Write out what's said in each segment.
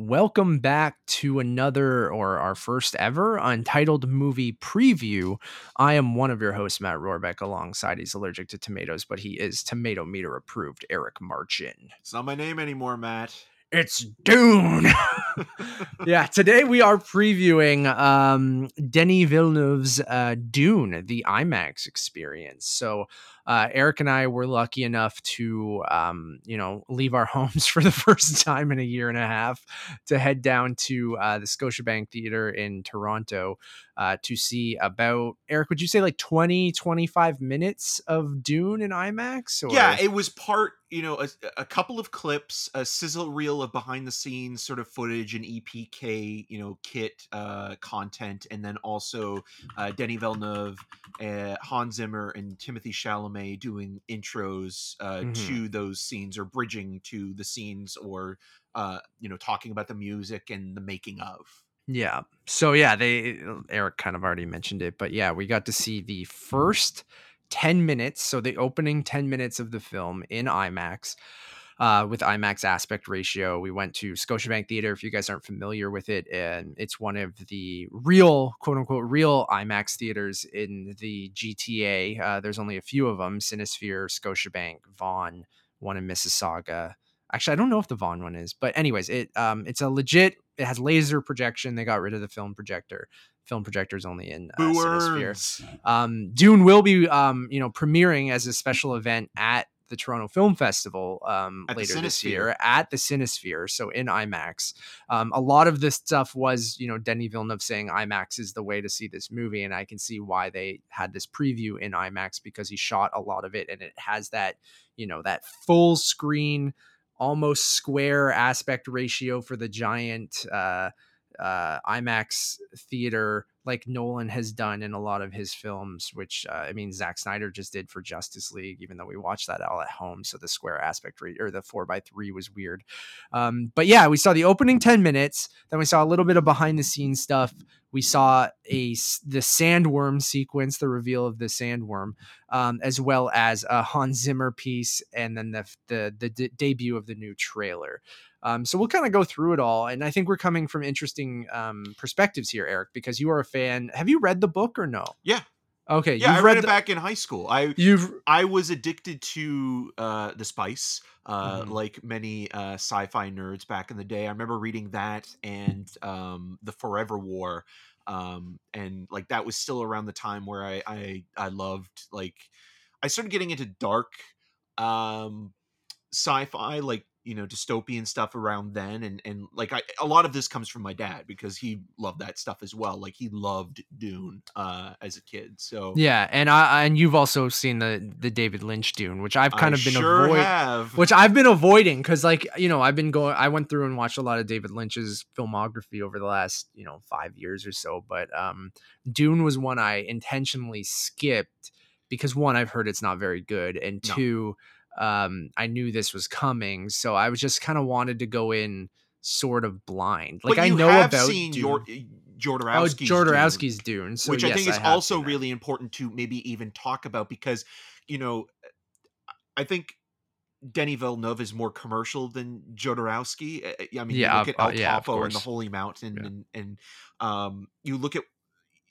Welcome back to another, or our first ever, Untitled Movie Preview. I am one of your hosts, Matt Rohrbeck, alongside, he's allergic to tomatoes, but he is tomato meter approved, Eric Marchin. It's not my name anymore, Matt. It's Dune. Yeah, today we are previewing Denis Villeneuve's Dune, the IMAX experience. So Eric and I were lucky enough to, leave our homes for the first time in a year and a half to head down to the Scotiabank Theater in Toronto to see about, Eric, would you say like 20, 25 minutes of Dune in IMAX? Or? Yeah, it was part, a couple of clips, a sizzle reel of behind the scenes sort of footage and EPK, kit content. And then also Denis Villeneuve, Hans Zimmer and Timothée Chalamet doing intros to those scenes, or bridging to the scenes, or, talking about the music and the making of. Yeah. So, yeah, Eric kind of already mentioned it, but yeah, we got to see the first 10 minutes. So the opening 10 minutes of the film in IMAX with IMAX aspect ratio. We went to Scotiabank Theater, if you guys aren't familiar with it, and it's one of the real, quote unquote, real IMAX theaters in the GTA. There's only a few of them: Cinesphere, Scotiabank, Vaughan, one in Mississauga. Actually, I don't know if the Vaughan one is, but anyways, it's a legit. It has laser projection. They got rid of the film projector. Film projectors only in Cinesphere. Dune will be, premiering as a special event at the Toronto Film Festival later this year at the Cinesphere. So in IMAX, a lot of this stuff was, Denis Villeneuve saying IMAX is the way to see this movie, and I can see why they had this preview in IMAX, because he shot a lot of it, and it has that, that full screen, almost square aspect ratio for the giant IMAX theater, like Nolan has done in a lot of his films, which Zack Snyder just did for Justice League, even though we watched that all at home. So the square aspect or the 4x3 was weird. But yeah, we saw the opening 10 minutes. Then we saw a little bit of behind the scenes stuff. We saw the sandworm sequence, the reveal of the sandworm, as well as a Hans Zimmer piece, and then the debut of the new trailer. So we'll kind of go through it all, and I think we're coming from interesting perspectives here, Eric, because you are a fan. Have you read the book or no? Yeah. Okay. Yeah, I read it back in high school. I was addicted to the spice, like many sci-fi nerds back in the day. I remember reading that and The Forever War, and like that was still around the time where I loved, like I started getting into dark sci-fi, like, dystopian stuff around then. And like, a lot of this comes from my dad, because he loved that stuff as well. Like he loved Dune as a kid. So yeah. And you've also seen the David Lynch Dune, which I've kind of been avoiding. Cause like, I went through and watched a lot of David Lynch's filmography over the last, 5 years or so. But Dune was one I intentionally skipped because, one, I've heard it's not very good. And two, I knew this was coming, so I was just kind of wanted to go in sort of blind. Like, I know about seen Dune. Jodorowsky's Dune, so which yes, I think is also really important to maybe even talk about, because, I think Denis Villeneuve is more commercial than Jodorowsky. I mean, you look at El Capo and The Holy Mountain, and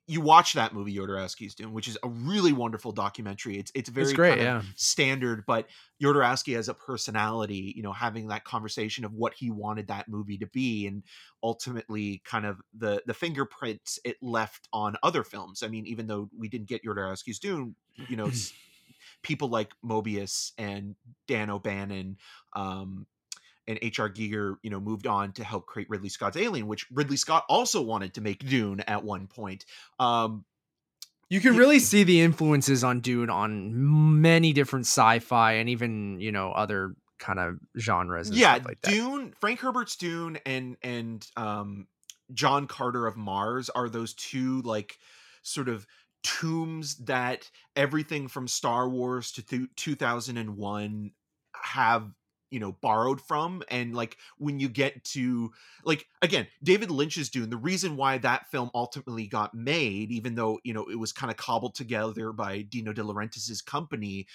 you watch that movie Jodorowsky's Dune, which is a really wonderful documentary. It's very standard, but Jodorowsky as a personality, having that conversation of what he wanted that movie to be, and ultimately kind of the fingerprints it left on other films. I mean, even though we didn't get Jodorowsky's Dune, people like Mobius and Dan O'Bannon, and H.R. Giger, moved on to help create Ridley Scott's Alien, which Ridley Scott also wanted to make Dune at one point. You can really see the influences on Dune on many different sci-fi and even, other kind of genres. And stuff like that. Dune, Frank Herbert's Dune, and John Carter of Mars are those two, like, sort of tombs that everything from Star Wars to 2001 have, borrowed from. And like, when you get to, like, again, David Lynch's Dune, the reason why that film ultimately got made, even though, it was kind of cobbled together by Dino De Laurentiis' company,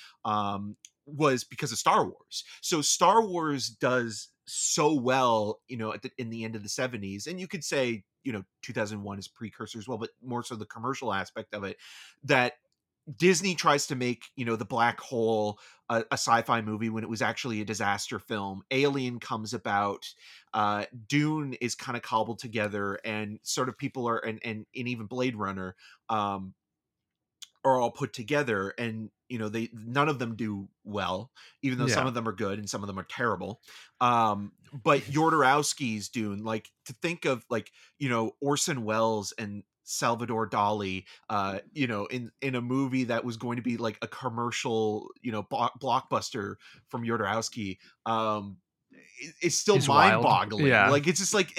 was because of Star Wars. So Star Wars does so well, you know, at the, in the end of the 70s. And you could say, you know, 2001 is precursor as well, but more so the commercial aspect of it, that Disney tries to make, you know, The Black Hole a sci-fi movie when it was actually a disaster film. Alien comes about. Dune is kind of cobbled together, and sort of people are, and even Blade Runner are all put together, and, you know, they, none of them do well, even though some of them are good and some of them are terrible. But Jodorowsky's Dune, like, to think of, like, you know, Orson Welles and Salvador Dali, you know, in a movie that was going to be like a commercial, you know, blockbuster from Jodorowsky, it's still mind boggling. Yeah. Like, it's just like,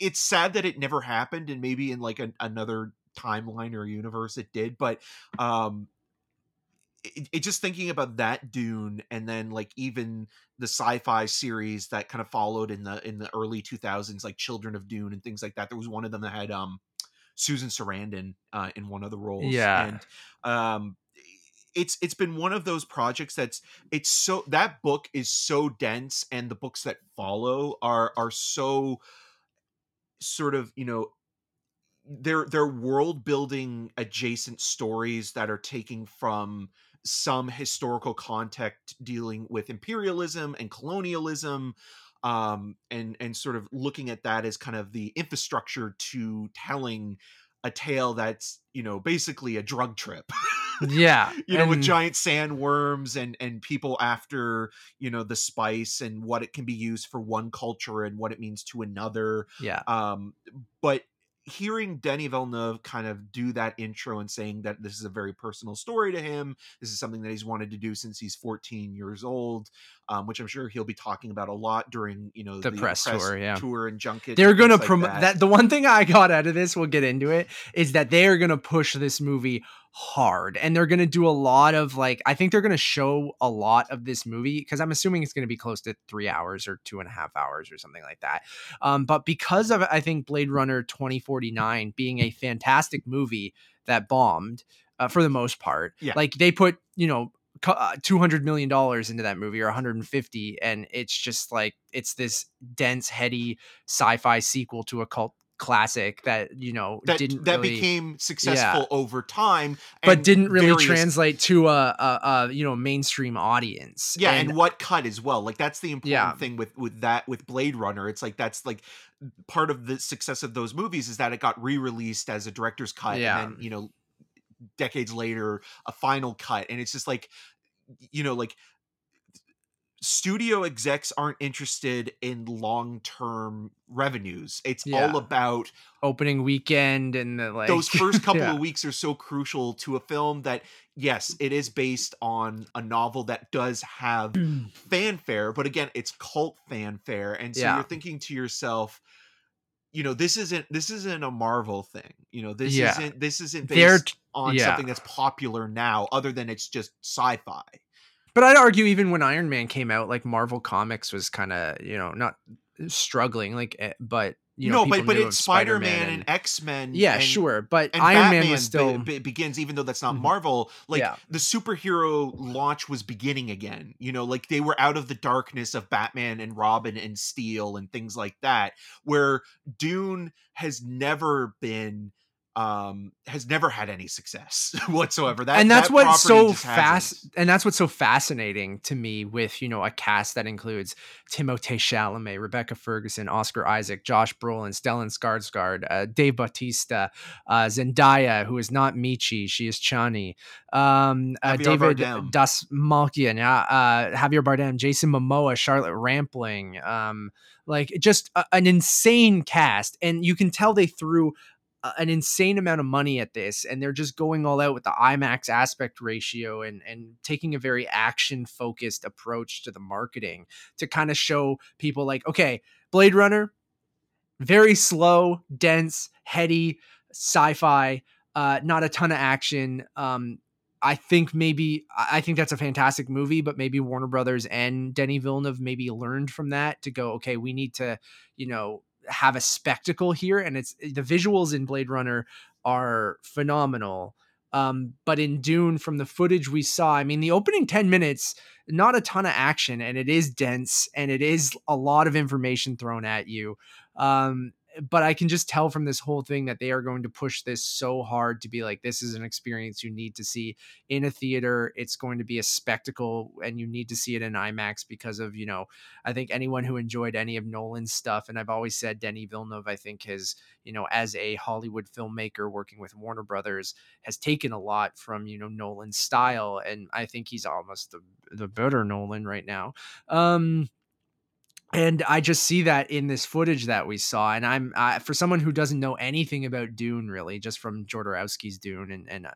it's sad that it never happened. And maybe in like another timeline or universe it did, but, it just thinking about that Dune, and then like even the sci-fi series that kind of followed in the early 2000s, like Children of Dune and things like that. There was one of them that had, Susan Sarandon in one of the roles. Yeah. And it's been one of those projects that's so, that book is so dense, and the books that follow are so sort of, you know, they're world building adjacent stories that are taking from some historical context dealing with imperialism and colonialism, and sort of looking at that as kind of the infrastructure to telling a tale that's, you know, basically a drug trip. Yeah. You know, with giant sandworms and people after, you know, the spice and what it can be used for one culture and what it means to another. Yeah. But hearing Denis Villeneuve kind of do that intro and saying that this is a very personal story to him, this is something that he's wanted to do since he's 14 years old, which I'm sure he'll be talking about a lot during, you know, the press tour, yeah, tour and junket. They're going to promote that. The one thing I got out of this, we'll get into it, is that they are going to push this movie hard, and they're going to do a lot of, like, I think they're going to show a lot of this movie, because I'm assuming it's going to be close to 3 hours or 2.5 hours or something like that. But because of, I think, Blade Runner 2049 being a fantastic movie that bombed for the most part, yeah, like they put, you know, $200 million into that movie, or 150. And it's just like, it's this dense, heady sci-fi sequel to a cult classic that, you know, that really became successful, yeah, over time, but didn't really translate to a you know, mainstream audience. Yeah. And what cut as well, like that's the important, yeah, thing with Blade Runner. It's like, that's like part of the success of those movies is that it got re-released as a director's cut, yeah, and then, you know, decades later a final cut. And it's just like, you know, like studio execs aren't interested in long-term revenues. It's, yeah, all about opening weekend, and the, like, those first couple yeah of weeks are so crucial to a film that, yes, it is based on a novel that does have fanfare, but again, it's cult fanfare. And so, yeah, you're thinking to yourself, you know, this isn't a Marvel thing, you know, this, yeah, isn't based on, yeah, something that's popular now, other than it's just sci-fi. But I'd argue even when Iron Man came out, like Marvel Comics was kind of, you know, not struggling, like, but, you know, but it's Spider-Man and X-Men. Yeah, and, sure. But and Iron Batman Man was still begins, even though that's not Marvel, like, yeah, the superhero launch was beginning again, you know, like they were out of the darkness of Batman and Robin and Steel and things like that, where Dune has never been, has never had any success whatsoever. And that's what's so fascinating to me with, you know, a cast that includes Timothée Chalamet, Rebecca Ferguson, Oscar Isaac, Josh Brolin, Stellan Skarsgård, Dave Bautista, Zendaya, who is not Michi, she is Chani, David Dasmalkian, Javier Bardem, Jason Momoa, Charlotte Rampling, like just an insane cast. And you can tell they threw an insane amount of money at this, and they're just going all out with the IMAX aspect ratio and taking a very action focused approach to the marketing to kind of show people, like, okay, Blade Runner, very slow, dense, heady sci-fi, not a ton of action. I think that's a fantastic movie, but maybe Warner Brothers and Denis Villeneuve maybe learned from that to go, okay, we need to, you know, have a spectacle here. And it's the visuals in Blade Runner are phenomenal, But in Dune, from the footage we saw, I mean, the opening 10 minutes, not a ton of action, and it is dense and it is a lot of information thrown at you. But I can just tell from this whole thing that they are going to push this so hard to be like, this is an experience you need to see in a theater. It's going to be a spectacle and you need to see it in IMAX because of, you know, I think anyone who enjoyed any of Nolan's stuff. And I've always said Denis Villeneuve, I think has, you know, as a Hollywood filmmaker working with Warner Brothers, has taken a lot from, you know, Nolan's style. And I think he's almost the better Nolan right now. And I just see that in this footage that we saw. And I'm for someone who doesn't know anything about Dune, really, just from Jodorowsky's Dune and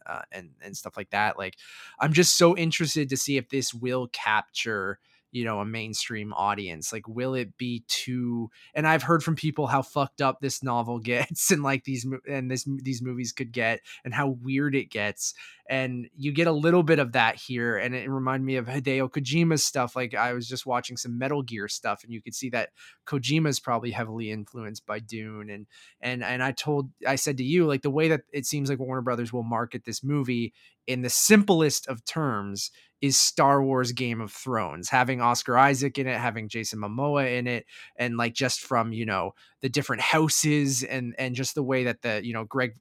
stuff like that. Like, I'm just so interested to see if this will capture, you know, a mainstream audience. Like, will it be too? And I've heard from people how fucked up this novel gets, and like these movies could get, and how weird it gets. And you get a little bit of that here, and it reminded me of Hideo Kojima's stuff. Like, I was just watching some Metal Gear stuff, and you could see that Kojima's probably heavily influenced by Dune. And I said to you, like, the way that it seems like Warner Brothers will market this movie in the simplest of terms is Star Wars Game of Thrones, having Oscar Isaac in it, having Jason Momoa in it. And like, just from, you know, the different houses and just the way that the, you know, Greg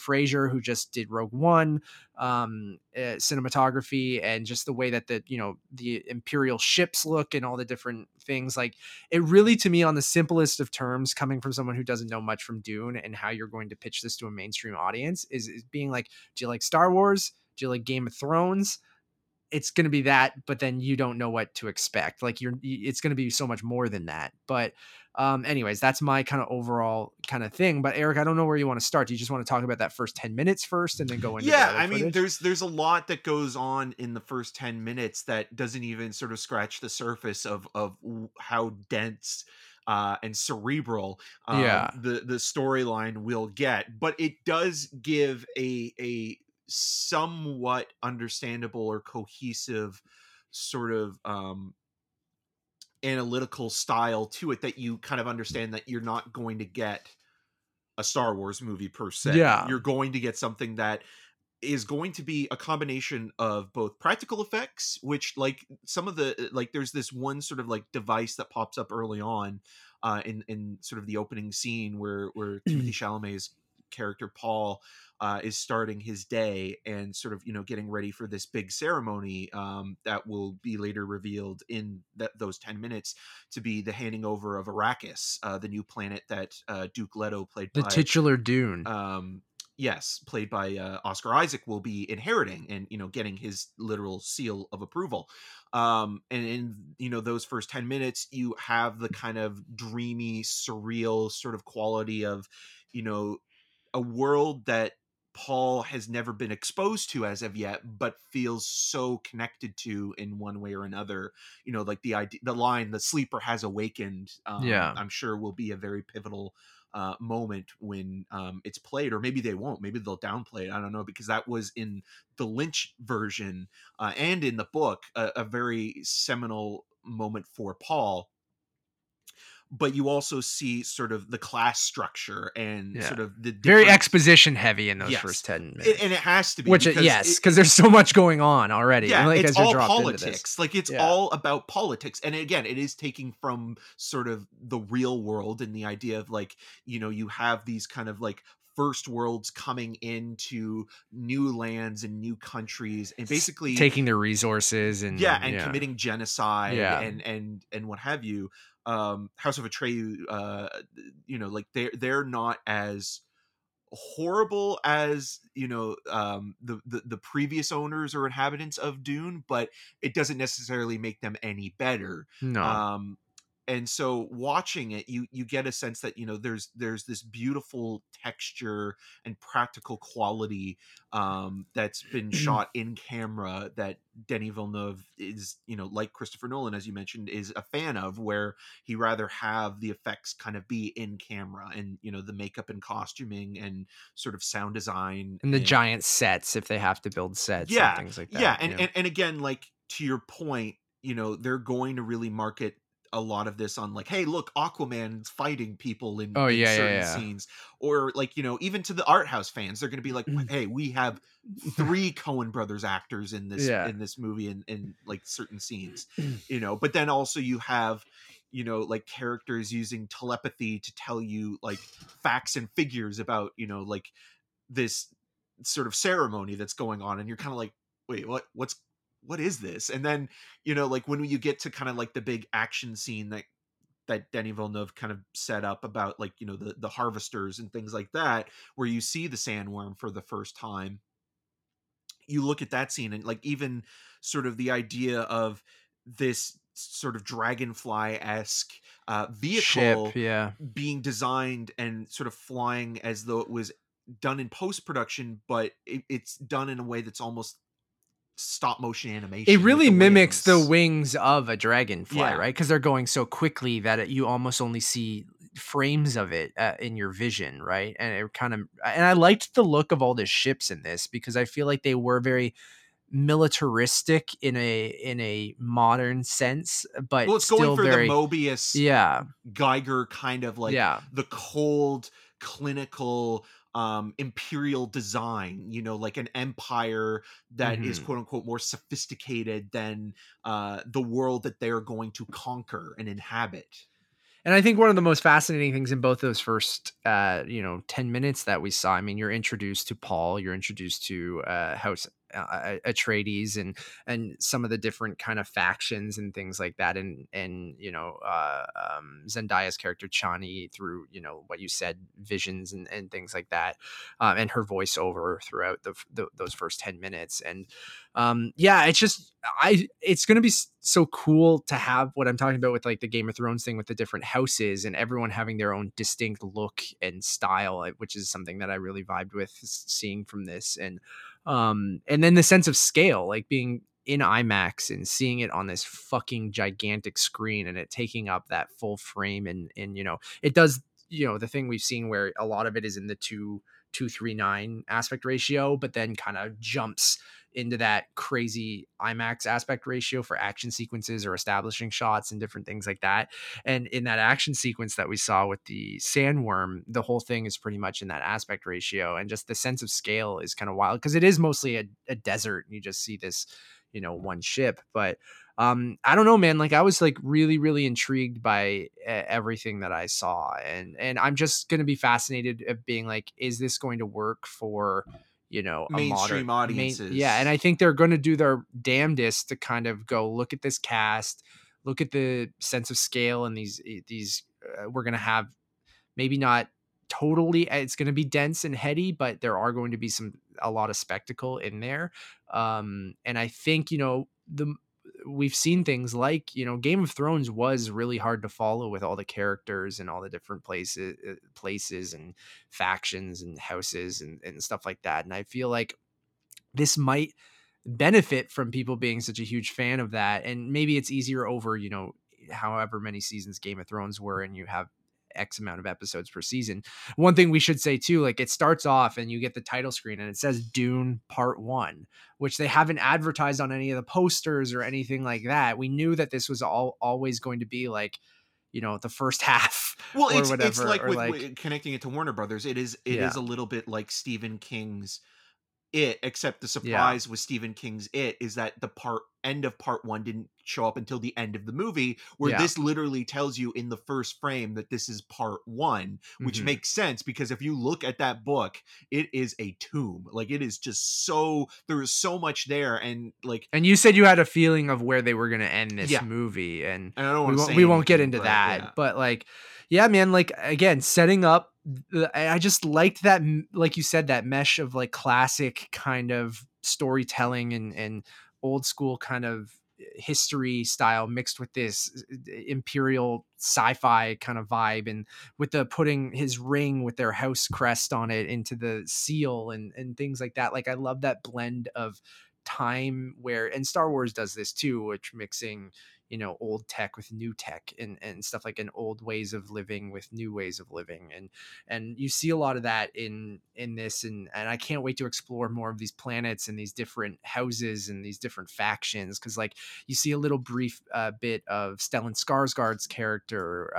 Fraser, who just did Rogue One, cinematography, and just the way that the, you know, the Imperial ships look and all the different things. Like, it really, to me, on the simplest of terms, coming from someone who doesn't know much from Dune and how you're going to pitch this to a mainstream audience, is being like, do you like Star Wars? Do you like Game of Thrones? It's going to be that, but then you don't know what to expect. Like, it's going to be so much more than that. But anyways, that's my kind of overall kind of thing. But Eric, I don't know where you want to start. Do you just want to talk about that first 10 minutes first and then go into the other footage? Mean, there's a lot that goes on in the first 10 minutes that doesn't even sort of scratch the surface of how dense and cerebral the storyline will get. But it does give a somewhat understandable or cohesive sort of analytical style to it, that you kind of understand that you're not going to get a Star Wars movie per se. You're going to get something that is going to be a combination of both practical effects, which, like, some of the, like, there's this one sort of like device that pops up early on in sort of the opening scene where Timothée Chalamet's character Paul is starting his day and sort of, you know, getting ready for this big ceremony that will be later revealed in those 10 minutes to be the handing over of Arrakis, the new planet that Duke Leto played by, the titular Dune, played by Oscar Isaac, will be inheriting and, you know, getting his literal seal of approval. And in, you know, those first 10 minutes, you have the kind of dreamy, surreal sort of quality of, you know, a world that Paul has never been exposed to as of yet, but feels so connected to in one way or another. You know, like the idea, the line, "The sleeper has awakened." I'm sure will be a very pivotal moment when it's played, or maybe they won't. Maybe they'll downplay it. I don't know, because that was in the Lynch version and in the book a very seminal moment for Paul. But you also see sort of the class structure and sort of the very exposition heavy in those first 10 minutes. And it has to be. Because there's so much going on already. Yeah, like, it's all politics. Like, it's all about politics. And again, it is taking from sort of the real world and the idea of, like, you know, you have these kind of like first worlds coming into new lands and new countries and basically taking their resources and committing genocide and what have you. House of Atreyu, you know, like they're not as horrible as, you know, the previous owners or inhabitants of Dune, but it doesn't necessarily make them any better. No. And so watching it, you get a sense that, you know, there's this beautiful texture and practical quality that's been shot in camera that Denis Villeneuve is, you know, like Christopher Nolan, as you mentioned, is a fan of, where he rather have the effects kind of be in camera and, you know, the makeup and costuming and sort of sound design. And the giant sets, if they have to build sets and things like that. And again, like, to your point, you know, they're going to really market a lot of this on like, hey, look, Aquaman's fighting people in, in certain scenes, or like, you know, even to the art house fans, they're going to be like, hey, we have three Coen Brothers actors in this, in this movie, in like certain scenes, you know, but then also you have, you know, like characters using telepathy to tell you like facts and figures about, you know, like this sort of ceremony that's going on. And you're kind of like, wait, what is this? And then, you know, like when you get to kind of like the big action scene that, that Denis Villeneuve kind of set up about like, you know, the harvesters and things like that, where you see the sandworm for the first time, you look at that scene and like, even sort of the idea of this sort of dragonfly-esque vehicle ship, being designed and sort of flying as though it was done in post-production, but it's done in a way that's almost stop motion animation. It really mimics the wings of a dragonfly, right? Because they're going so quickly that it, you almost only see frames of it in your vision, right? And it kind of, and I liked the look of all the ships in this, because I feel like they were very militaristic in a modern sense, but well, it's still going for very, the Mobius, Geiger kind of like the cold, clinical, imperial design, you know, like an empire that is quote unquote more sophisticated than the world that they're going to conquer and inhabit. And I think one of the most fascinating things in both those first, 10 minutes that we saw, I mean, you're introduced to Paul, you're introduced to House Atreides and some of the different kind of factions and things like that. And you know, Zendaya's character, Chani, through, you know, what you said, visions and things like that. And her voiceover throughout those first 10 minutes. And it's just, it's going to be so cool to have what I'm talking about with like the Game of Thrones thing with the different houses and everyone having their own distinct look and style, which is something that I really vibed with seeing from this. And then the sense of scale, like being in IMAX and seeing it on this fucking gigantic screen and it taking up that full frame. And, you know, it does, you know, the thing we've seen where a lot of it is in the 2:3:9 aspect ratio, but then kind of jumps into that crazy IMAX aspect ratio for action sequences or establishing shots and different things like that. And in that action sequence that we saw with the sandworm, the whole thing is pretty much in that aspect ratio. And just the sense of scale is kind of wild because it is mostly a desert. And you just see this, you know, one ship, but I don't know, man. Like I was like really, really intrigued by everything that I saw, and I'm just gonna be fascinated of being like, is this going to work for, you know, a mainstream modern audiences? And I think they're going to do their damnedest to kind of go look at this cast, look at the sense of scale, and these we're gonna have maybe not totally. It's going to be dense and heady, but there are going to be a lot of spectacle in there. And I think, you know, we've seen things like, you know, Game of Thrones was really hard to follow with all the characters and all the different places and factions and houses and stuff like that. And I feel like this might benefit from people being such a huge fan of that. And maybe it's easier over, you know, however many seasons Game of Thrones were, and you have X amount of episodes per season. One thing we should say too, like it starts off and you get the title screen and it says Dune Part 1, which they haven't advertised on any of the posters or anything like that. We knew that this was always going to be like, you know, the first half. Well, or whatever. It's like, with connecting it to Warner Brothers, it is a little bit like Stephen King's It, except the surprise with Stephen King's It is that the end of part one didn't show up until the end of the movie, where this literally tells you in the first frame that this is part one, which makes sense because if you look at that book, it is a tomb. Like it is just so, there is so much there. And like, and you said you had a feeling of where they were going to end this movie, and I don't want to say we won't get into that, but like, yeah, man, like again, setting up, I just liked that, like you said, that mesh of like classic kind of storytelling and old school kind of history style mixed with this imperial sci-fi kind of vibe, and with the putting his ring with their house crest on it into the seal and things like that. Like I love that blend of time where, and Star Wars does this too, which mixing, you know, old tech with new tech and stuff like an old ways of living with new ways of living. And you see a lot of that in this. And I can't wait to explore more of these planets and these different houses and these different factions. Cause like you see a little brief bit of Stellan Skarsgård's character,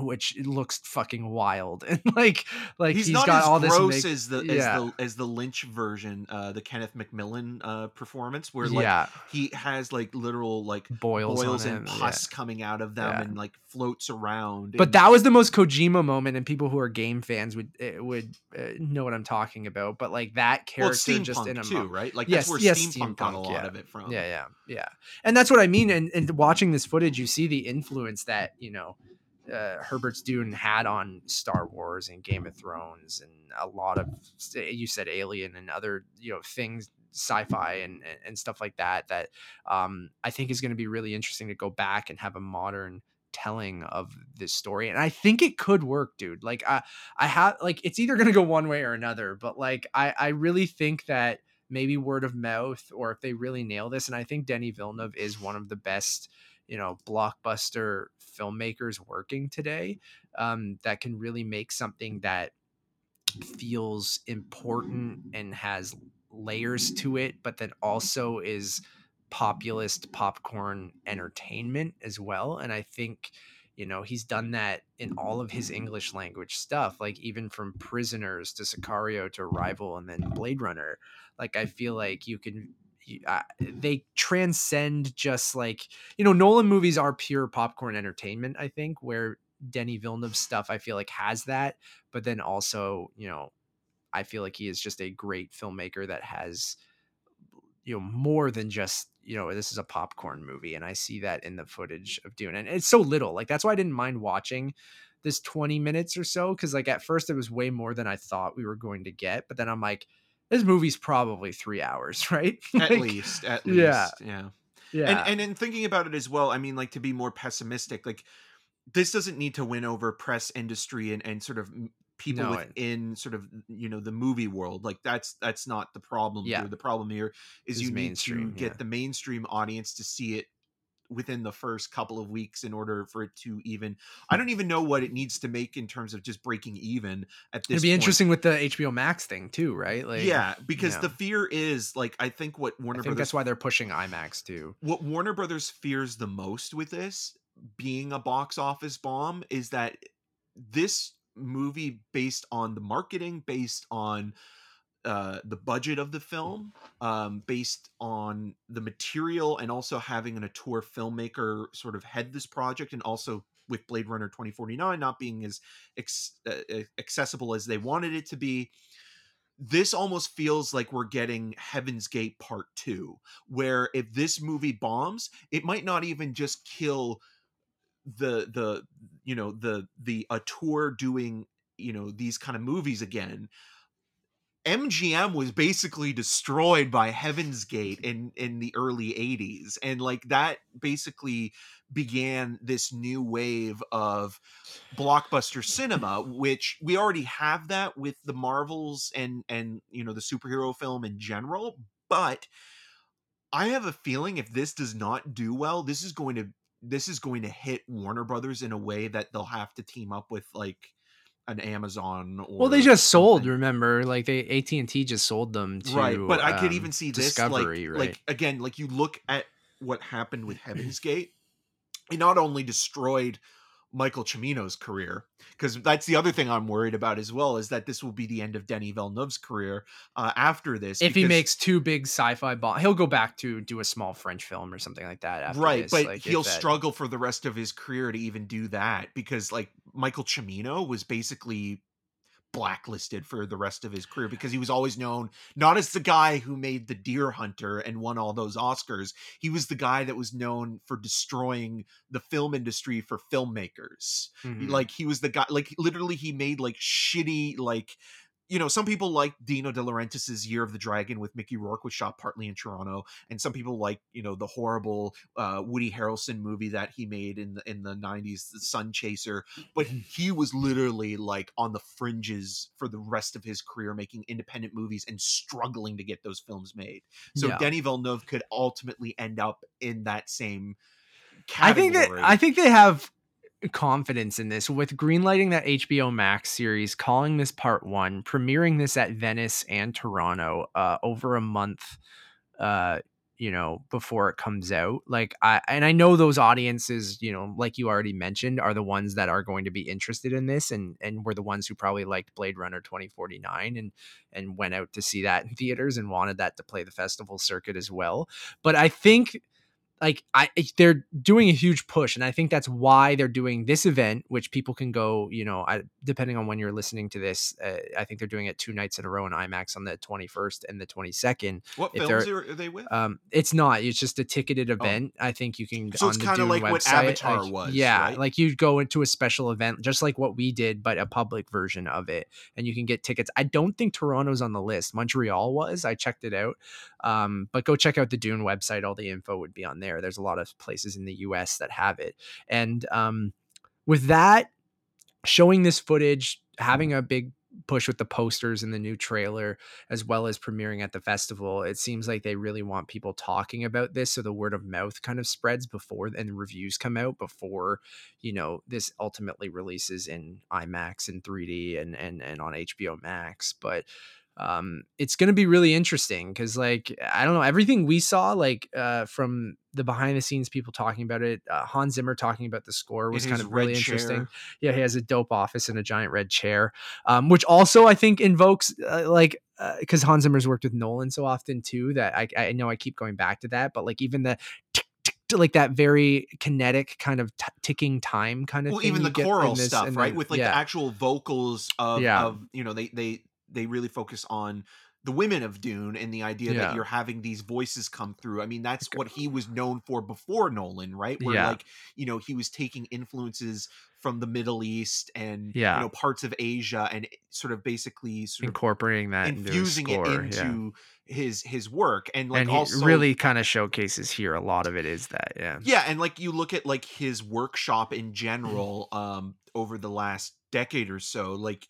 which looks fucking wild. And like he's not got as all gross this as the Lynch version, the Kenneth MacMillan performance, where like he has like literal like boils and pus coming out of them and like floats around. But that was the most Kojima moment, and people who are game fans would know what I'm talking about. But like that character, well, just in a too, right? Like that's where steampunk got a lot of it from. Yeah. And that's what I mean. And watching this footage, you see the influence that, you know, Herbert's Dune had on Star Wars and Game of Thrones and a lot of, you said, Alien and other, you know, things, sci-fi and stuff like that I think is going to be really interesting to go back and have a modern telling of this story. And I think it could work, dude. Like I have, like, it's either going to go one way or another, but like I really think that maybe word of mouth, or if they really nail this, and I think Denis Villeneuve is one of the best, you know, blockbuster filmmakers working today, that can really make something that feels important and has layers to it, but that also is populist popcorn entertainment as well. And I think, you know, he's done that in all of his English language stuff, like even from Prisoners to Sicario to Arrival and then Blade Runner. Like, I feel like you can, they transcend just like, you know, Nolan movies are pure popcorn entertainment, I think, where Denis Villeneuve's stuff, I feel like, has that. But then also, you know, I feel like he is just a great filmmaker that has, you know, more than just, you know, this is a popcorn movie. And I see that in the footage of Dune. And it's so little. Like, that's why I didn't mind watching this 20 minutes or so, because like at first it was way more than I thought we were going to get. But then I'm like, this movie's probably 3 hours, right? Like, at least. Yeah. And in thinking about it as well, I mean, like, to be more pessimistic, like, this doesn't need to win over press, industry, and sort of people within sort of, you know, the movie world. Like, that's not the problem here. The problem here is you need to get the mainstream audience to see it within the first couple of weeks in order for it to even, I don't even know what it needs to make in terms of just breaking even at this point. It'd be interesting with the HBO Max thing too, right? Like, yeah, because the fear is, like, I think what Warner Brothers, that's why they're pushing IMAX too. What Warner Brothers fears the most with this being a box office bomb is that this movie, based on the marketing, based on the budget of the film, based on the material, and also having an auteur filmmaker sort of head this project, and also with Blade Runner 2049 not being as accessible as they wanted it to be, this almost feels like we're getting Heaven's Gate Part 2, where if this movie bombs, it might not even just kill the you know, the auteur doing, you know, these kind of movies again. MGM was basically destroyed by Heaven's Gate in the early 80s. And like that basically began this new wave of blockbuster cinema, which we already have that with the Marvels and you know, the superhero film in general. But I have a feeling if this does not do well, this is going to hit Warner Brothers in a way that they'll have to team up with like an Amazon or they just sold something. Remember, like, they AT&T just sold them to, right? But I could even see this Discovery, like, right? Like, again, like, you look at what happened with Heaven's Gate, it not only destroyed Michael Cimino's career, because that's the other thing I'm worried about as well, is that this will be the end of Denis Villeneuve's career after this. If he makes two big sci-fi bombs, he'll go back to do a small French film or something like that. After right, this. But like, he'll struggle for the rest of his career to even do that, because like Michael Cimino was basically blacklisted for the rest of his career, because he was always known not as the guy who made The Deer Hunter and won all those Oscars. He was the guy that was known for destroying the film industry for filmmakers. Like, he was the guy, like, literally he made like shitty, like you know, some people like Dino De Laurentiis' Year of the Dragon with Mickey Rourke, which shot partly in Toronto. And some people like, you know, the horrible Woody Harrelson movie that he made in the 90s, The Sun Chaser. But he was literally like on the fringes for the rest of his career, making independent movies and struggling to get those films made. So yeah. Denis Villeneuve could ultimately end up in that same category. I think they have confidence in this with greenlighting that HBO Max series, calling this part one, premiering this at Venice and Toronto over a month, you know, before it comes out. Like, I know those audiences, you know, like you already mentioned, are the ones that are going to be interested in this, and were the ones who probably liked Blade Runner 2049 and went out to see that in theaters and wanted that to play the festival circuit as well. But I think, like, they're doing a huge push, and I think that's why they're doing this event, which people can go, you know, depending on when you're listening to this, I think they're doing it 2 nights in a row in IMAX on the 21st and the 22nd. What if films are they with? It's not. It's just a ticketed event. Oh. I think you can. So it's kind of like website, what Avatar was. Yeah, right? Like you go into a special event, just like what we did, but a public version of it, and you can get tickets. I don't think Toronto's on the list. Montreal was. I checked it out, but go check out the Dune website. All the info would be on there. There's a lot of places in the US that have it. And with that, showing this footage, having a big push with the posters and the new trailer, as well as premiering at the festival, it seems like they really want people talking about this. So the word of mouth kind of spreads before, and reviews come out before, you know, this ultimately releases in IMAX and 3D and on HBO Max. But it's going to be really interesting because, like, I don't know, everything we saw, like, from the behind the scenes people talking about it, Hans Zimmer talking about the score was kind of really interesting. Yeah, he has a dope office and a giant red chair, which also I think invokes like, because Hans Zimmer's worked with Nolan so often too, that I know I keep going back to that, but like even the like that very kinetic kind of ticking time kind of thing. Well, even the choral stuff, right? With like the actual vocals of, you know, they really focus on the women of Dune and the idea that you're having these voices come through. I mean, that's what he was known for before Nolan, right? Where like, you know, he was taking influences from the Middle East and, you know, parts of Asia and sort of basically sort incorporating that, infusing into score, it into his work. And like, and also really kind of showcases here. A lot of it is that. Yeah. Yeah. And like, you look at like his workshop in general, over the last decade or so, like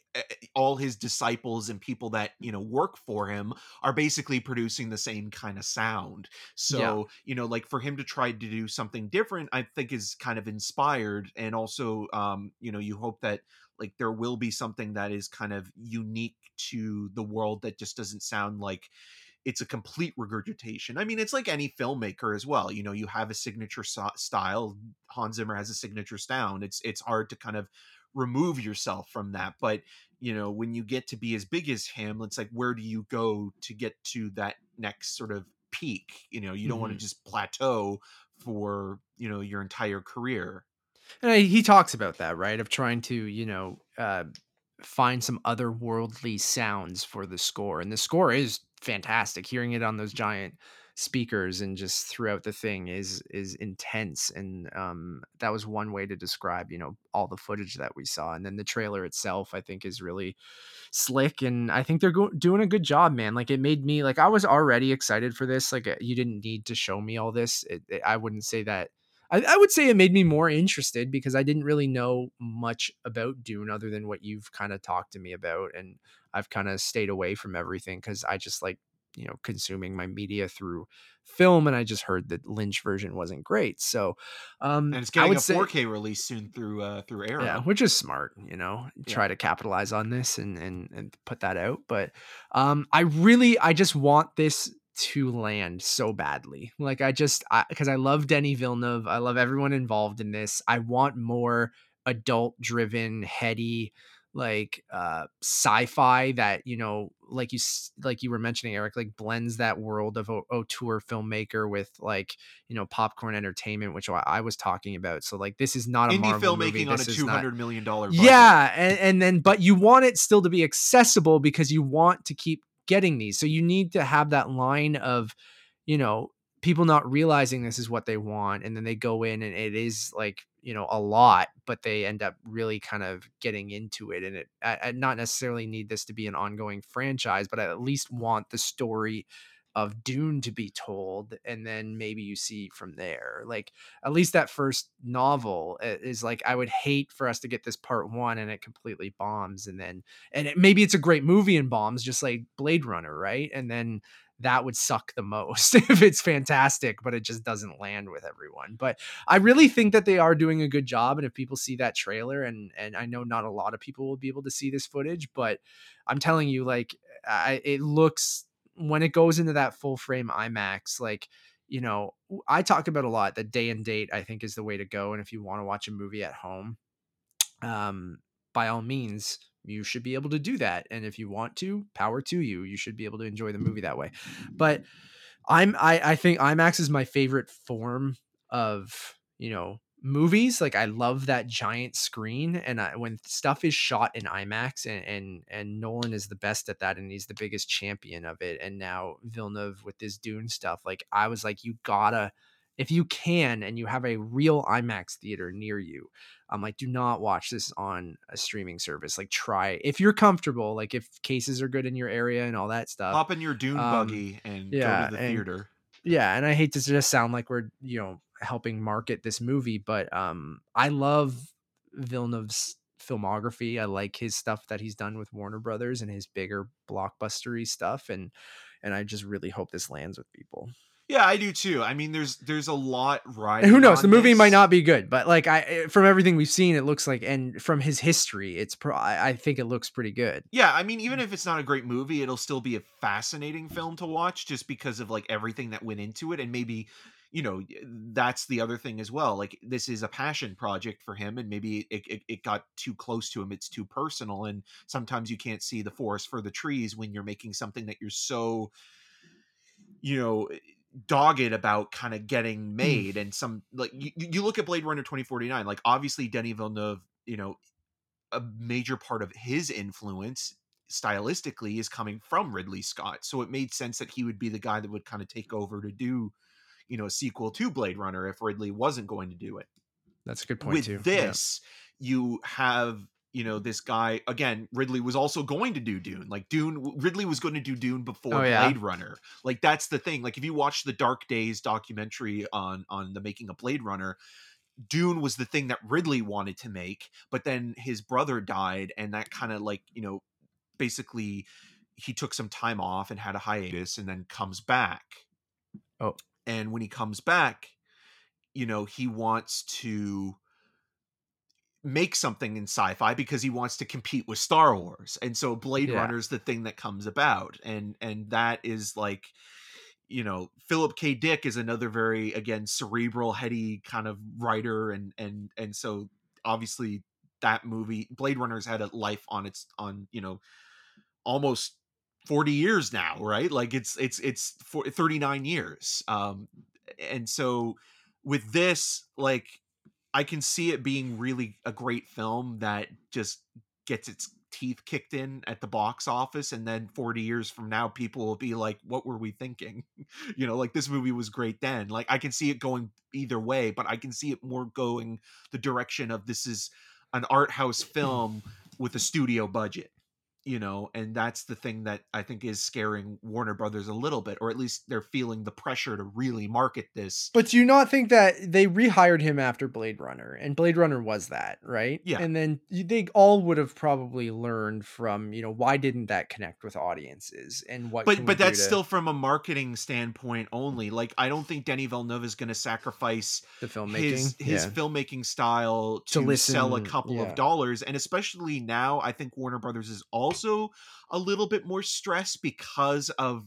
all his disciples and people that, you know, work for him are basically producing the same kind of sound. So, you know, like for him to try to do something different, I think is kind of inspired. And also, you know, you hope that like there will be something that is kind of unique to the world that just doesn't sound like it's a complete regurgitation. I mean, it's like any filmmaker as well. You know, you have a signature style. Hans Zimmer has a signature sound. It's hard to kind of remove yourself from that. But, you know, when you get to be as big as him, it's like, where do you go to get to that next sort of peak? You know, you don't want to just plateau for, you know, your entire career. And he talks about that, right? Of trying to, you know, find some otherworldly sounds for the score. And the score is fantastic. Hearing it on those giant speakers and just throughout the thing is intense. And that was one way to describe, you know, all the footage that we saw. And then the trailer itself, I think, is really slick, and I think they're doing a good job, man. Like, it made me, like, I was already excited for this. Like, you didn't need to show me all this. I wouldn't say that. I would say it made me more interested because I didn't really know much about Dune other than what you've kind of talked to me about. And I've kind of stayed away from everything because I just like, you know, consuming my media through film, and I just heard that Lynch version wasn't great. So, and it's getting a 4K release soon through Arrow, which is smart, you know, try to capitalize on this and put that out. But, I just want this to land so badly. Like, because I love Denis Villeneuve. I love everyone involved in this. I want more adult driven, heady, like sci-fi that, you know, like you were mentioning, Eric, like blends that world of auteur filmmaker with, like, you know, popcorn entertainment, which I was talking about. So like, this is not a Marvel movie. This is not $200 million budget. Yeah. And then, but you want it still to be accessible because you want to keep getting these. So you need to have that line of, you know, people not realizing this is what they want. And then they go in and it is like, you know, a lot, but they end up really kind of getting into it. And I not necessarily need this to be an ongoing franchise, but I at least want the story of Dune to be told. And then maybe you see from there, like at least that first novel is like, I would hate for us to get this part one and it completely bombs. And then, and it, maybe it's a great movie and bombs, just like Blade Runner. Right. And then that would suck the most if it's fantastic, but it just doesn't land with everyone. But I really think that they are doing a good job. And if people see that trailer, and I know not a lot of people will be able to see this footage, but I'm telling you, like, it looks, when it goes into that full frame IMAX, like, you know, I talk about a lot that day and date, I think, is the way to go. And if you want to watch a movie at home, by all means, you should be able to do that. And if you want to, power to you, you should be able to enjoy the movie that way. But I think IMAX is my favorite form of, you know, movies. Like, I love that giant screen, and when stuff is shot in IMAX, and Nolan is the best at that, and he's the biggest champion of it, and now Villeneuve with this Dune stuff, like, I was like, you gotta, if you can and you have a real IMAX theater near you, I'm like, do not watch this on a streaming service. Like, try, if you're comfortable, like if cases are good in your area and all that stuff, hop in your Dune buggy and go to the theater. Yeah, and I hate to just sound like we're, you know, helping market this movie, but I love Villeneuve's filmography. I like his stuff that he's done with Warner Brothers and his bigger blockbustery stuff, and I just really hope this lands with people. Yeah, I do too. I mean, there's a lot riding. And who knows? The movie might not be good, but like from everything we've seen, it looks like, and from his history, I think it looks pretty good. Yeah, I mean, even if it's not a great movie, it'll still be a fascinating film to watch just because of like everything that went into it, and maybe, you know, that's the other thing as well. Like, this is a passion project for him, and maybe it got too close to him. It's too personal, and sometimes you can't see the forest for the trees when you're making something that you're so, you know, dogged about kind of getting made. And some, like, you look at Blade Runner 2049, like, obviously Denis Villeneuve, you know, a major part of his influence stylistically is coming from Ridley Scott, so it made sense that he would be the guy that would kind of take over to do, you know, a sequel to Blade Runner if Ridley wasn't going to do it. That's a good point. With too, this, yeah, you have, you know, this guy, again, Ridley was also going to do Dune. Like, Ridley was going to do Dune before Blade Runner. Like, that's the thing. Like, if you watch the Dark Days documentary on the making of Blade Runner, Dune was the thing that Ridley wanted to make, but then his brother died, and that kind of, like, you know, basically he took some time off and had a hiatus, and then comes back. Oh. And when he comes back, you know, he wants to make something in sci-fi because he wants to compete with Star Wars. And so Blade Runner is the thing that comes about. And that is, like, you know, Philip K. Dick is another very, again, cerebral, heady kind of writer. And so obviously that movie, Blade Runner's had a life on you know, almost 40 years now, right? Like, it's 39 years. And so with this, like, I can see it being really a great film that just gets its teeth kicked in at the box office. And then 40 years from now, people will be like, what were we thinking? You know, like, this movie was great then. Like, I can see it going either way, but I can see it more going the direction of, this is an art house film with a studio budget, you know? And that's the thing that I think is scaring Warner Brothers a little bit, or at least they're feeling the pressure to really market this. But do you not think that they rehired him after Blade Runner, and Blade Runner was that, right? Yeah. And then they all would have probably learned from, you know, why didn't that connect with audiences, and what, but that's still from a marketing standpoint only. Like, I don't think Denis Villeneuve is going to sacrifice the filmmaking, his filmmaking style to sell a couple of dollars. And especially now, I think Warner Brothers is also a little bit more stressed because of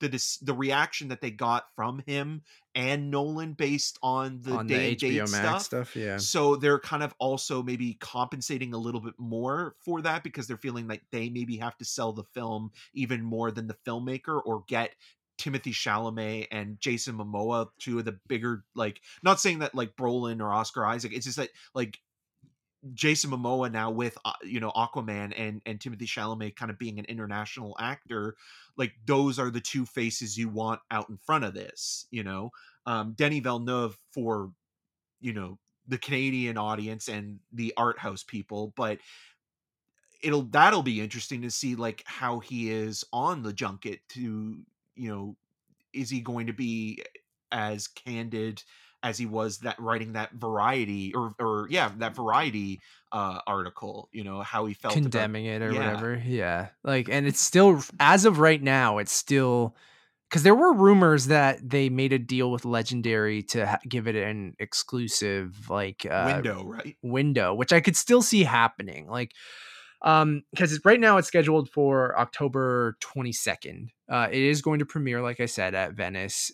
the reaction that they got from him and Nolan based on the day and date stuff. Yeah. So they're kind of also maybe compensating a little bit more for that, because they're feeling like they maybe have to sell the film even more than the filmmaker, or get Timothée Chalamet and Jason Momoa, two of the bigger, like, not saying that like Brolin or Oscar Isaac, it's just that, like, Jason Momoa now with, you know, Aquaman and Timothée Chalamet kind of being an international actor, like those are the two faces you want out in front of this, you know. Denis Villeneuve for, you know, the Canadian audience and the art house people, but that'll be interesting to see like how he is on the junket to, you know, is he going to be as candid as he was that writing that Variety article, you know, how he felt condemning about it or whatever. Yeah. Like, and it's still, as of right now, it's still, because there were rumors that they made a deal with Legendary to give it an exclusive like window, which I could still see happening. Like, because right now it's scheduled for October 22nd. It is going to premiere, like I said, at Venice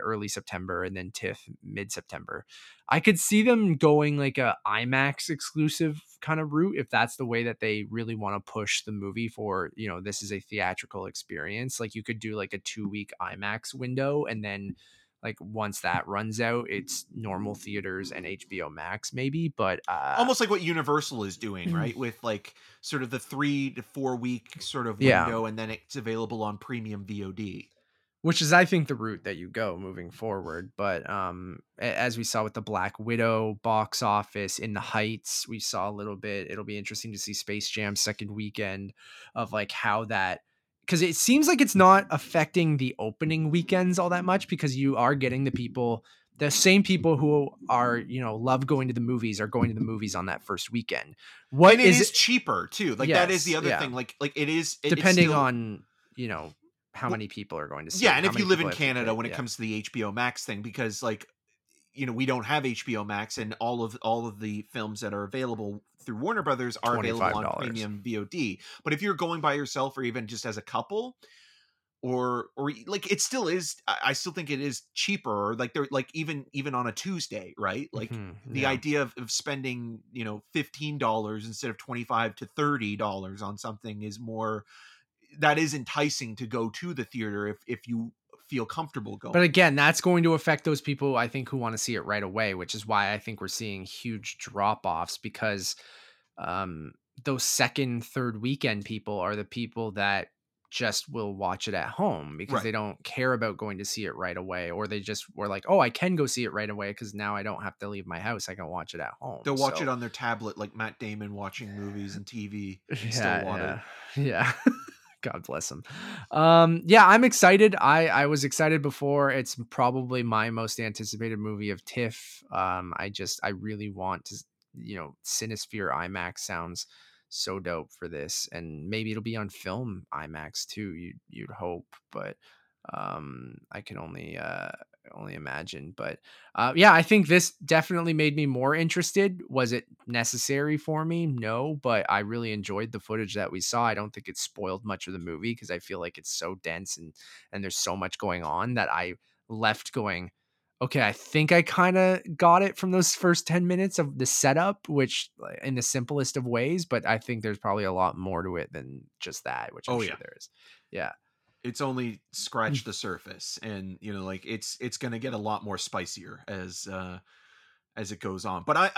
early September and then TIFF mid-September. I could see them going like a IMAX exclusive kind of route if that's the way that they really want to push the movie for, you know, this is a theatrical experience. Like you could do like a 2-week IMAX window and then like once that runs out, it's normal theaters and HBO Max maybe, but almost like what Universal is doing, right? With like sort of the 3 to 4 week sort of window, and then it's available on premium VOD. Which is, I think, the route that you go moving forward. But as we saw with the Black Widow box office, In the Heights, we saw a little bit. It'll be interesting to see Space Jam's second weekend of like how that, because it seems like it's not affecting the opening weekends all that much, because you are getting the people, the same people who are, you know, love going to the movies are going to the movies on that first weekend. What and is it cheaper too? Like that is the other thing. Like it is depending on, you know, how many people are going to see. Yeah, and if you live in Canada, when it comes to the HBO Max thing, because like, you know, we don't have HBO Max, and all of the films that are available through Warner Brothers are available on premium VOD. But if you're going by yourself or even just as a couple, or like it still is, I still think it is cheaper. Like they're like even on a Tuesday, right? Like the idea of spending, you know, $15 instead of $25 to $30 on something is more, that is enticing to go to the theater if you feel comfortable going. But again, that's going to affect those people, I think, who want to see it right away, which is why I think we're seeing huge drop-offs, because those second, third weekend people are the people that just will watch it at home because they don't care about going to see it right away, or they just were like, oh, I can go see it right away because now I don't have to leave my house, I can watch it at home. They'll watch it on their tablet like Matt Damon watching movies and TV. God bless him. I'm excited. I was excited before. It's probably my most anticipated movie of TIFF. I really want to, you know, Cinesphere IMAX sounds so dope for this, and maybe it'll be on film IMAX too. You'd hope, but I can only imagine. But I think this definitely made me more interested. Was it necessary for me? No, but I really enjoyed the footage that we saw. I don't think it spoiled much of the movie because I feel like it's so dense and there's so much going on that I left going, okay, I think I kind of got it from those first 10 minutes of the setup, which in the simplest of ways, but I think there's probably a lot more to it than just that, which I'm sure there is. Yeah. It's only scratched the surface, and you know, like it's going to get a lot more spicier as it goes on. But I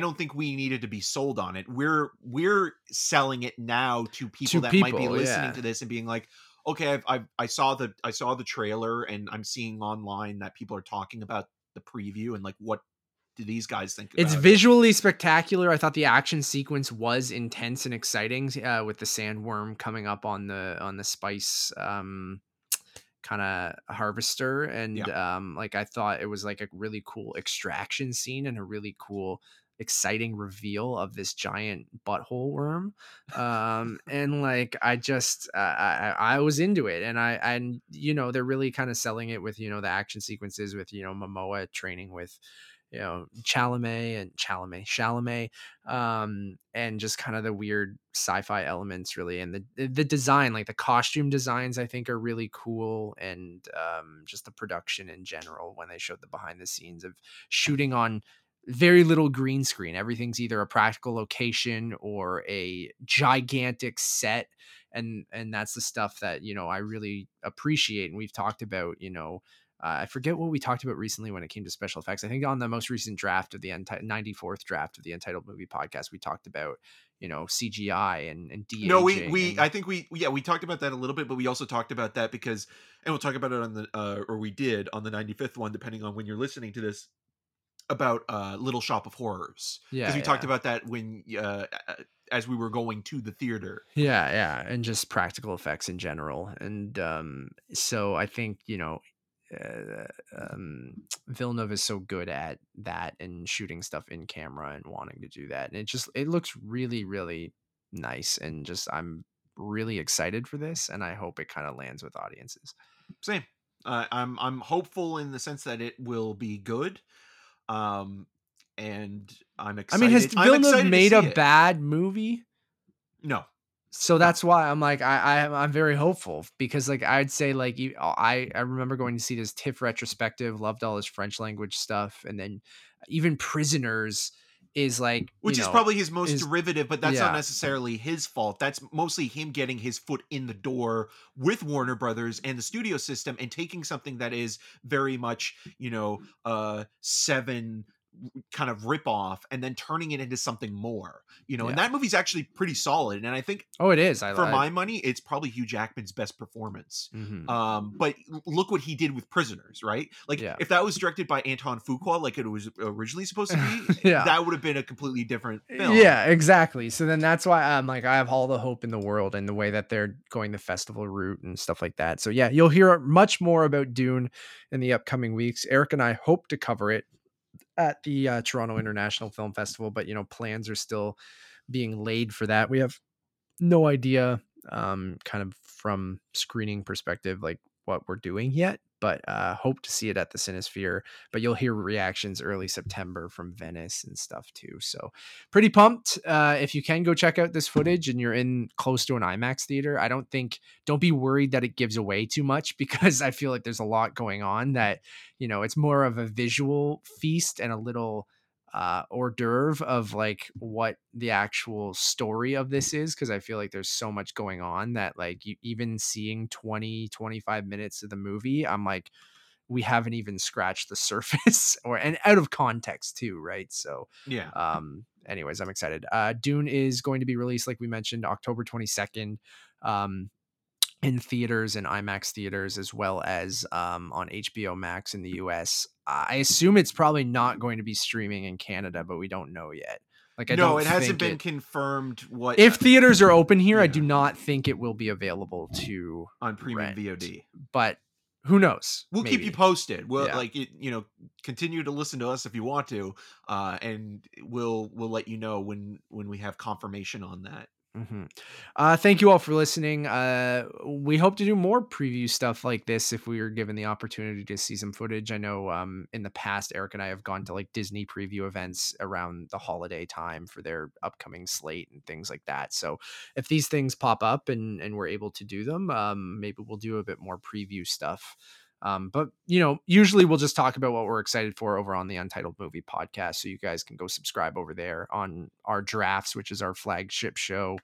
don't think we needed to be sold on it. We're selling it now to people might be listening to this and being like, okay, I saw the trailer, and I'm seeing online that people are talking about the preview and like, what do these guys think about it? It's visually spectacular. I thought the action sequence was intense and exciting, with the sandworm coming up on the spice kind of harvester, and I thought it was like a really cool extraction scene and a really cool exciting reveal of this giant butthole worm, and like I just I was into it, and I you know, they're really kind of selling it with, you know, the action sequences with, you know, Momoa training with, you know, Chalamet, and just kind of the weird sci-fi elements really, and the design, like the costume designs, I think are really cool, and just the production in general when they showed the behind the scenes of shooting on very little green screen. Everything's either a practical location or a gigantic set, and that's the stuff that, you know, I really appreciate, and we've talked about, you know, I forget what we talked about recently when it came to special effects. I think on the most recent draft of the 94th draft of the Untitled Movie Podcast, we talked about, you know, CGI and de-aging. No, we talked about that a little bit, but we also talked about that because, and we'll talk about it on the, or we did on the 95th one, depending on when you're listening to this, about Little Shop of Horrors. Yeah. Because we talked about that when, as we were going to the theater. Yeah. Yeah. And just practical effects in general. And so I think, you know, Villeneuve is so good at that and shooting stuff in camera and wanting to do that, and it looks really, really nice, and just I'm really excited for this, and I hope it kind of lands with audiences. Same. I'm hopeful in the sense that it will be good, and I'm excited. I mean, has Villeneuve made a bad movie? No. So that's why I'm like, I'm very hopeful, because like, I'd say like, I remember going to see this TIFF retrospective, loved all his French language stuff. And then even Prisoners is like, which is probably his most derivative, but that's not necessarily his fault. That's mostly him getting his foot in the door with Warner Brothers and the studio system, and taking something that is very much, you know, Seven kind of rip off and then turning it into something more, you know. Yeah. And that movie's actually pretty solid, and I think it is. I, for my money, it's probably Hugh Jackman's best performance. Mm-hmm. But look what he did with Prisoners, right? Like, yeah, if that was directed by Anton Fuqua, like it was originally supposed to be, yeah, that would have been a completely different film. Yeah, exactly. So then that's why I'm like, I have all the hope in the world, and the way that they're going the festival route and stuff like that. So yeah, you'll hear much more about Dune in the upcoming weeks. Eric and I hope to cover it at the Toronto International Film Festival, but you know, plans are still being laid for that. We have no idea, kind of from screening perspective, like what we're doing yet, but hope to see it at the Cinesphere. But you'll hear reactions early September from Venice and stuff too. So pretty pumped. If you can go check out this footage and you're in close to an IMAX theater, don't be worried that it gives away too much, because I feel like there's a lot going on that, you know, it's more of a visual feast and a little hors d'oeuvre of like what the actual story of this is, because I feel like there's so much going on that like you, even seeing 20-25 minutes of the movie, I'm like, we haven't even scratched the surface, and out of context too, right? So yeah, anyways, I'm excited. Dune is going to be released, like we mentioned, October 22nd in theaters and IMAX theaters, as well as on HBO Max in the US. I assume it's probably not going to be streaming in Canada, but we don't know yet. Like, it hasn't been confirmed. What if theaters are open here? Yeah. I do not think it will be available to on premium VOD, but who knows? We'll keep you posted. We'll continue to listen to us if you want to, and we'll let you know when we have confirmation on that. Mm-hmm. Thank you all for listening. We hope to do more preview stuff like this if we are given the opportunity to see some footage. I know in the past, Eric and I have gone to like Disney preview events around the holiday time for their upcoming slate and things like that. So if these things pop up and we're able to do them, maybe we'll do a bit more preview stuff. But you know, usually we'll just talk about what we're excited for over on the Untitled Movie Podcast. So you guys can go subscribe over there on our drafts, which is our flagship show.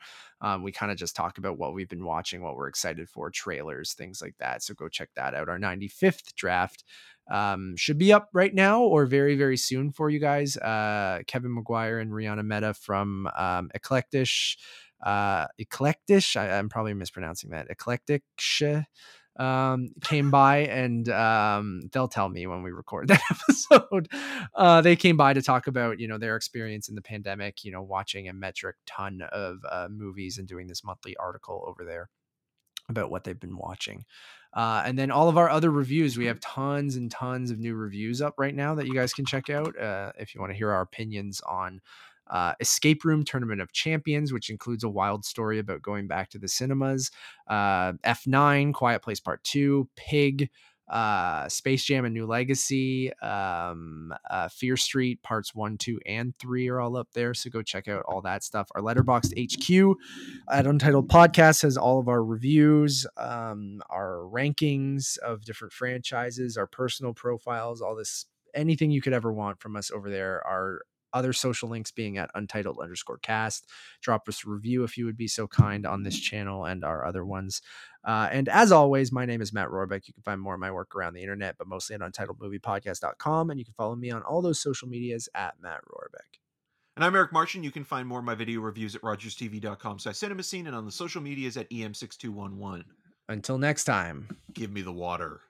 We kind of just talk about what we've been watching, what we're excited for, trailers, things like that. So go check that out. Our 95th draft should be up right now or very, very soon for you guys. Kevin McGuire and Rihanna Mehta from Eclectish. I'm probably mispronouncing that. Eclectic. Came by and they'll tell me when we record that episode. They came by to talk about, you know, their experience in the pandemic, you know, watching a metric ton of movies and doing this monthly article over there about what they've been watching. And then all of our other reviews, we have tons and tons of new reviews up right now that you guys can check out if you want to hear our opinions on Escape Room Tournament of Champions, which includes a wild story about going back to the cinemas, F9, Quiet Place Part 2, Pig, Space Jam A New Legacy, Fear Street Parts 1, 2, and 3 are all up there. So go check out all that stuff. Our Letterboxd HQ at Untitled Podcast has all of our reviews, our rankings of different franchises, our personal profiles, all this, anything you could ever want from us over there. Our Other social links being at untitled_cast. Drop us a review if you would be so kind on this channel and our other ones. And as always, my name is Matt Rohrbeck. You can find more of my work around the internet, but mostly at untitledmoviepodcast.com. And you can follow me on all those social medias at Matt Rohrbeck. And I'm Eric Martian. You can find more of my video reviews at rogerstv.com/cinemascene and on the social medias at EM6211. Until next time. Give me the water.